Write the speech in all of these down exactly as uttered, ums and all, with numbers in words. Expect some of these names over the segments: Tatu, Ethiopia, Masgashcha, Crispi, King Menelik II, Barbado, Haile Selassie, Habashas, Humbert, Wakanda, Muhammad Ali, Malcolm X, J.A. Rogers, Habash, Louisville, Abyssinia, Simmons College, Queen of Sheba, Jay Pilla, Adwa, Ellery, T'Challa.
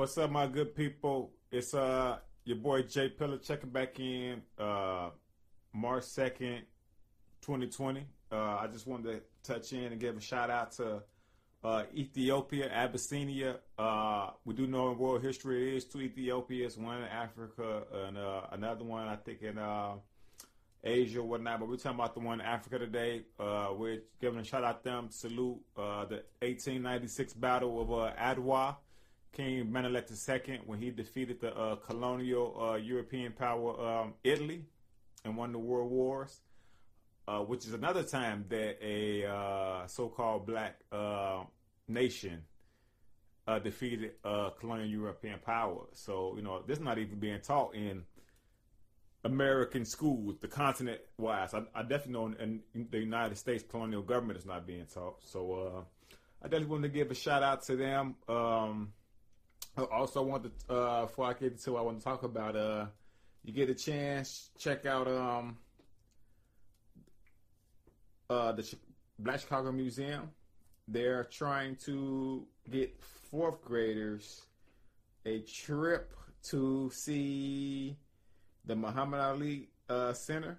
What's up, my good people? It's uh your boy Jay Pilla checking back in uh March second, twenty twenty. Uh, I just wanted to touch in and give a shout out to uh, Ethiopia, Abyssinia. Uh, we do know in world history it is two Ethiopias, one in Africa and uh, another one I think in uh, Asia or whatnot. But we're talking about the one in Africa today. Uh, we're giving a shout out to them. Salute uh, the eighteen ninety-six battle of uh, Adwa. King Menelik the Second, when he defeated the uh, colonial uh, European power um, Italy and won the World Wars, uh, which is another time that a uh, so-called black uh, nation uh, defeated uh, colonial European power. So, you know, this is not even being taught in American schools, the continent-wise. I, I definitely know in, in the United States colonial government is not being taught. So uh, I just wanted to give a shout-out to them. Um, I also want to, uh, before I get to what I want to talk about, uh, you get a chance, check out um, uh, the Ch Black Chicago Museum. They're trying to get fourth graders a trip to see the Muhammad Ali uh, Center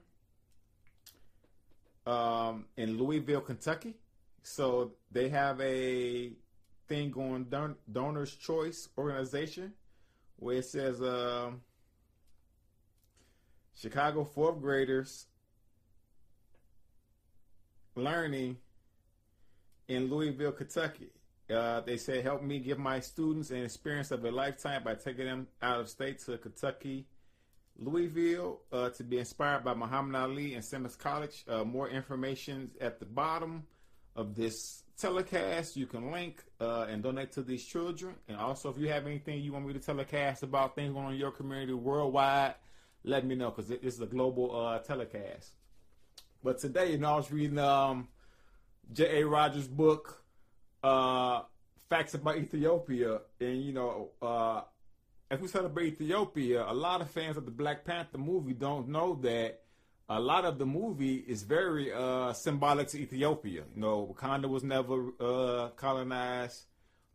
um, in Louisville, Kentucky. So they have a thing going don Donors Choice organization where it says uh, Chicago fourth graders learning in Louisville, Kentucky. Uh, they said, help me give my students an experience of a lifetime by taking them out of state to Kentucky, Louisville, uh, to be inspired by Muhammad Ali and Simmons College. Uh, more information at the bottom of this telecast. You can link uh, and donate to these children. And also, if you have anything you want me to telecast about things going on in your community worldwide, let me know, because this is a global uh, telecast. But today, you know, I was reading um, J A Rogers' book, uh, Facts About Ethiopia. And, you know, uh, if we celebrate Ethiopia, a lot of fans of the Black Panther movie don't know that a lot of the movie is very uh, symbolic to Ethiopia. You know, Wakanda was never uh, colonized,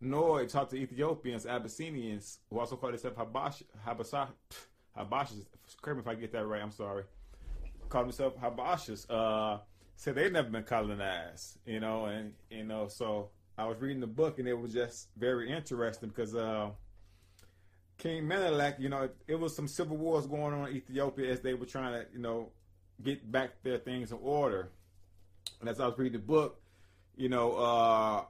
nor it taught to Ethiopians, Abyssinians, who also call themselves Habash, Habashas, Habashas. Correct me if I get that right, I'm sorry. Call themselves Habashas. Uh, said they've never been colonized, you know, and, you know, so I was reading the book and it was just very interesting because uh, King Menelik, you know, it, it was some civil wars going on in Ethiopia as they were trying to, you know, get back their things in order. And as I was reading the book, you know, uh,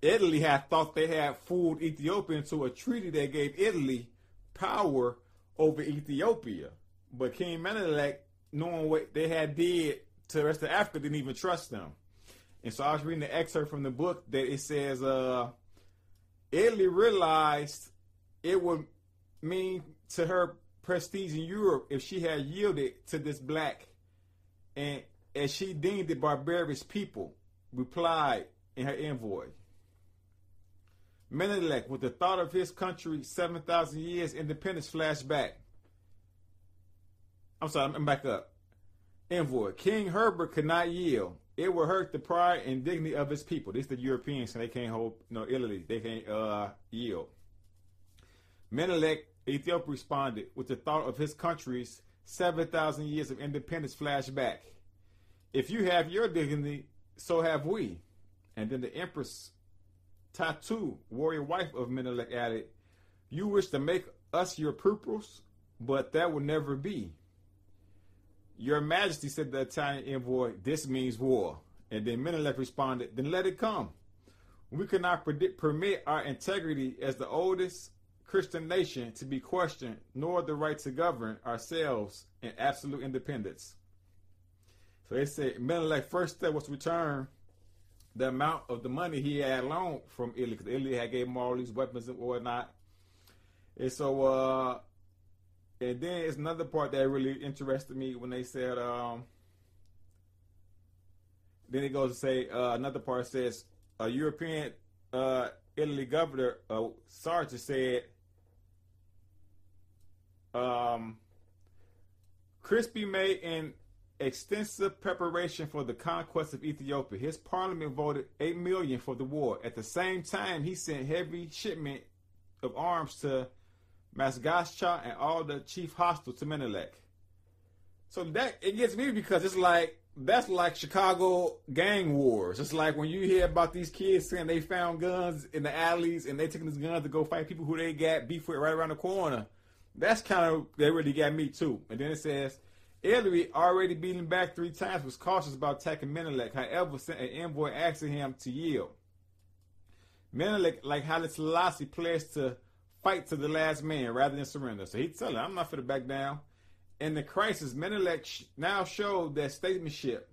Italy had thought they had fooled Ethiopia into a treaty that gave Italy power over Ethiopia. But King Menelik, knowing what they had did to the rest of Africa, didn't even trust them. And so I was reading the excerpt from the book that it says, uh, Italy realized it would mean to her prestige in Europe if she had yielded to this black and as she deemed the barbarous people, replied in her envoy. Menelik, with the thought of his country seven thousand years independence flashback. I'm sorry, I'm back up. Envoy, King Herbert could not yield. It would hurt the pride and dignity of his people. This the Europeans, and they can't hold, no, Italy, they can't uh, yield. Menelik, Ethiopia responded with the thought of his country's seven thousand years of independence flashback. If you have your dignity, so have we. And then the Empress Tatu, warrior wife of Menelik, added, you wish to make us your pupils, but that will never be. Your Majesty, said the Italian envoy, this means war. And then Menelik responded, then let it come. We cannot predict, permit our integrity as the oldest Christian nation to be questioned, nor the right to govern ourselves in absolute independence. So they said Menelik's first step was to return the amount of the money he had loaned from Italy, because Italy had gave him all these weapons and whatnot. And so, uh, and then it's another part that really interested me when they said, um, then it goes to say, uh, another part says, a European uh, Italy governor, uh, Sartre, said, Um, Crispi made an extensive preparation for the conquest of Ethiopia. His parliament voted eight million for the war. At the same time, he sent heavy shipment of arms to Masgashcha and all the chief hostile to Menelik. So that, it gets me because it's like, that's like Chicago gang wars. It's like when you hear about these kids saying they found guns in the alleys and they taking these guns to go fight people who they got beef with right around the corner. That's kind of, they really got me too. And then it says, Ellery, already beaten back three times, was cautious about attacking Menelik. However, sent an envoy asking him to yield. Menelik, like Haile Selassie, pledged to fight to the last man rather than surrender. So he's telling, I'm not for the back down. In the crisis, Menelik now showed that statesmanship,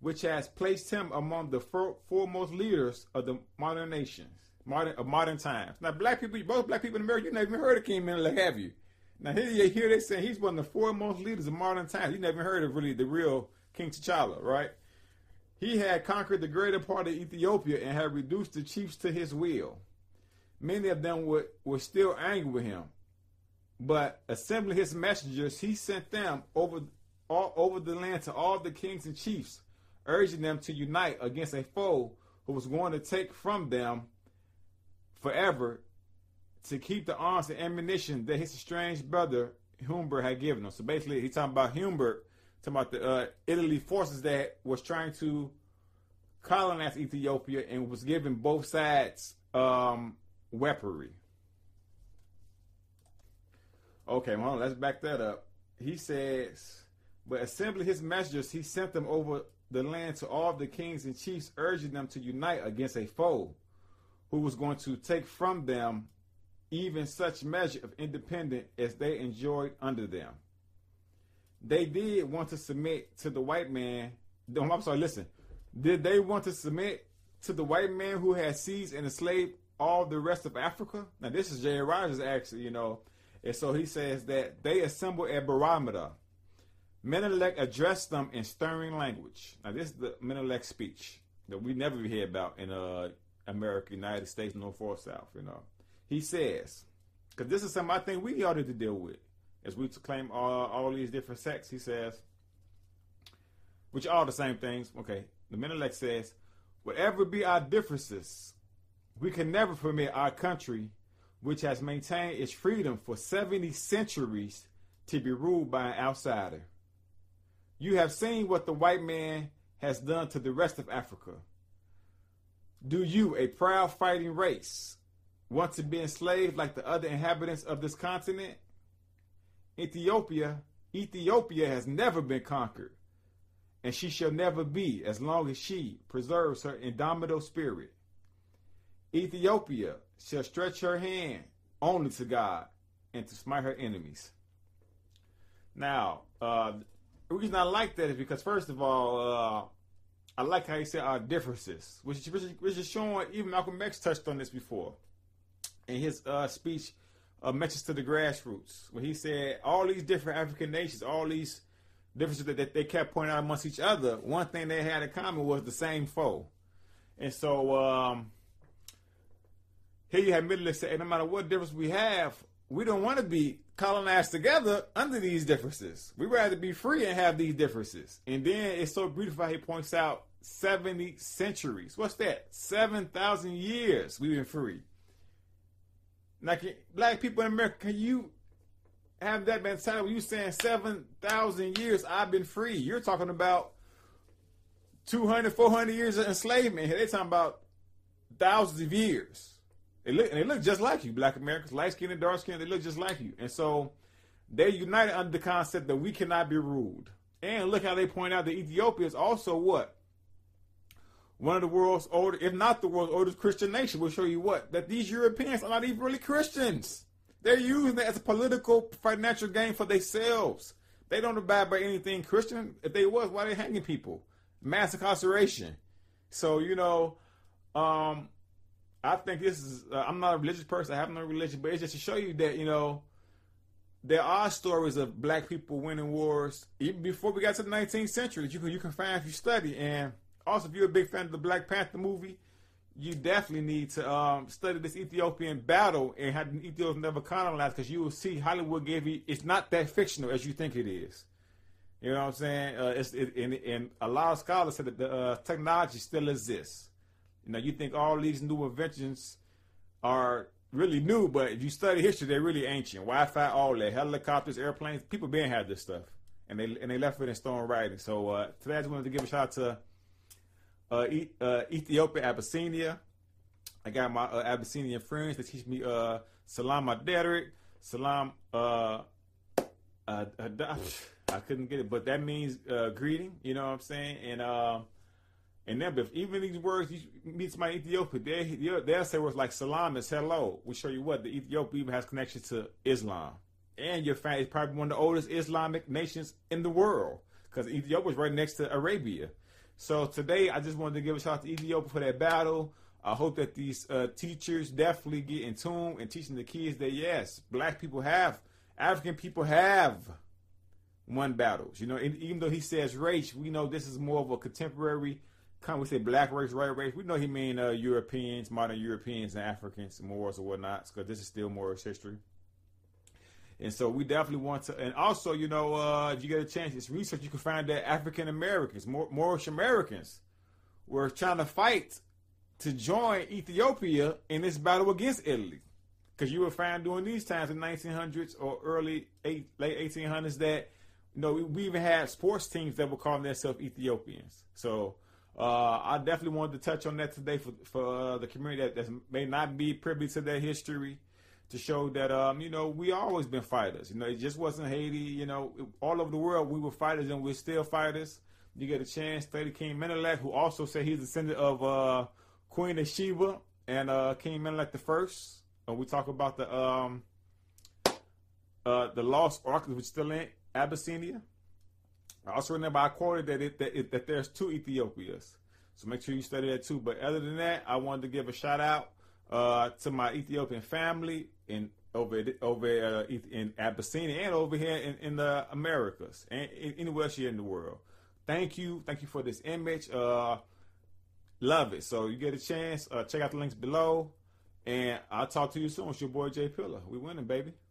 which has placed him among the foremost leaders of the modern nations, modern of modern times. Now, black people, both black people in America, you never even heard of King Menelik, have you? Now, here you hear they saying he's one of the foremost leaders of modern times. You never even heard of really the real King T'Challa, right? He had conquered the greater part of Ethiopia and had reduced the chiefs to his will. Many of them were, were still angry with him. But assembling his messengers, he sent them over all over the land to all the kings and chiefs, urging them to unite against a foe who was going to take from them forever to keep the arms and ammunition that his estranged brother Humbert had given them. So basically, he's talking about Humbert, talking about the uh, Italy forces that was trying to colonize Ethiopia and was giving both sides um, weaponry. Okay, well, let's back that up. He says, but assembling his messengers, he sent them over the land to all the kings and chiefs, urging them to unite against a foe who was going to take from them even such measure of independence as they enjoyed under them. They did want to submit to the white man. I'm sorry, listen. Did they want to submit to the white man who had seized and enslaved all the rest of Africa? Now, this is J A Rogers, actually, you know. And so he says that they assembled at Barbado. Menelik addressed them in stirring language. Now, this is the Menelik speech that we never hear about in uh, America, United States, North or South, you know. He says, because this is something I think we ought to deal with, as we claim all, all these different sects, he says, which are all the same things. Okay, the Menelik says, whatever be our differences, we can never permit our country, which has maintained its freedom for seventy centuries, to be ruled by an outsider. You have seen what the white man has done to the rest of Africa. Do you, a proud fighting race, want to be enslaved like the other inhabitants of this continent? Ethiopia, Ethiopia has never been conquered, and she shall never be as long as she preserves her indomitable spirit. Ethiopia shall stretch her hand only to God and to smite her enemies. Now, uh, the reason I like that is because, first of all, uh, I like how he said our differences, which, which, which is showing, even Malcolm X touched on this before in his uh, speech, uh, Message to the Grassroots, where he said all these different African nations, all these differences that, that they kept pointing out amongst each other, one thing they had in common was the same foe. And so, um, here you have Menelik say, no matter what difference we have, we don't want to be colonized together under these differences. We'd rather be free and have these differences. And then it's so beautiful how he points out seventy centuries. What's that? seven thousand years we've been free. Now, can, black people in America, can you have that mentality when you're saying seven thousand years I've been free? You're talking about two hundred, four hundred years of enslavement. They're talking about thousands of years. They look, and they look just like you, black Americans, light-skinned and dark-skinned, they look just like you. And so they united under the concept that we cannot be ruled. And look how they point out that Ethiopia is also what? One of the world's oldest, if not the world's oldest Christian nation. We'll show you what? That these Europeans are not even really Christians. They're using that as a political, financial gain for themselves. They don't abide by anything Christian. If they was, why are they hanging people? Mass incarceration. So, you know, um... I think this is, uh, I'm not a religious person, I have no religion, but it's just to show you that, you know, there are stories of black people winning wars, even before we got to the nineteenth century, that you can, you can find if you study. And also, if you're a big fan of the Black Panther movie, you definitely need to um, study this Ethiopian battle and how the Ethiopians never colonized, because you will see Hollywood gave you, it's not that fictional as you think it is. You know what I'm saying? Uh, it's, it, and, and a lot of scholars said that the uh, technology still exists. Now, you think all these new inventions are really new, but if you study history, they're really ancient. Wi-Fi, all that, helicopters, airplanes, people been had this stuff, and they and they left it in stone writing. So uh, today I just wanted to give a shout out to uh, e uh, Ethiopia, Abyssinia. I got my uh, Abyssinian friends that teach me uh, Salam Aderic, Salam. Uh, uh, I couldn't get it, but that means uh, greeting. You know what I'm saying? And um. Uh, And then, if even these words, you meet somebody in Ethiopia, they, they'll say words like salam is hello. We show you what, the Ethiopia even has connection to Islam. And your family is probably one of the oldest Islamic nations in the world, because Ethiopia is right next to Arabia. So today, I just wanted to give a shout out to Ethiopia for that battle. I hope that these uh, teachers definitely get in tune and teaching the kids that, yes, black people have, African people have won battles. You know, and even though he says race, we know this is more of a contemporary Come, we say black race, white race. We know he mean uh, Europeans, modern Europeans and Africans, Moors or whatnot, because this is still Moorish history. And so we definitely want to, and also, you know, uh, if you get a chance, it's research, you can find that African Americans, Mor Moorish Americans, were trying to fight to join Ethiopia in this battle against Italy. Because you will find during these times, in the nineteen hundreds or early, eight, late eighteen hundreds, that, you know, we, we even had sports teams that were calling themselves Ethiopians. So, Uh, I definitely wanted to touch on that today for, for uh, the community that that's, may not be privy to that history, to show that, um, you know, we always been fighters. You know, it just wasn't Haiti. You know, it, all over the world, we were fighters and we're still fighters. You get a chance, study King Menelik, who also said he's descendant of uh, Queen of Sheba and uh, King Menelik the First. Uh, we talk about the um, uh, the lost ark, which is still in Abyssinia. I also remember I quoted that it, that, it, that there's two Ethiopias, so make sure you study that too. But other than that, I wanted to give a shout out uh, to my Ethiopian family in over over uh, in Abyssinia and over here in, in the Americas and anywhere else here in the world. Thank you, thank you for this image. Uh, love it. So you get a chance, uh, check out the links below, and I'll talk to you soon. It's your boy Jay Pilla. We winning, baby.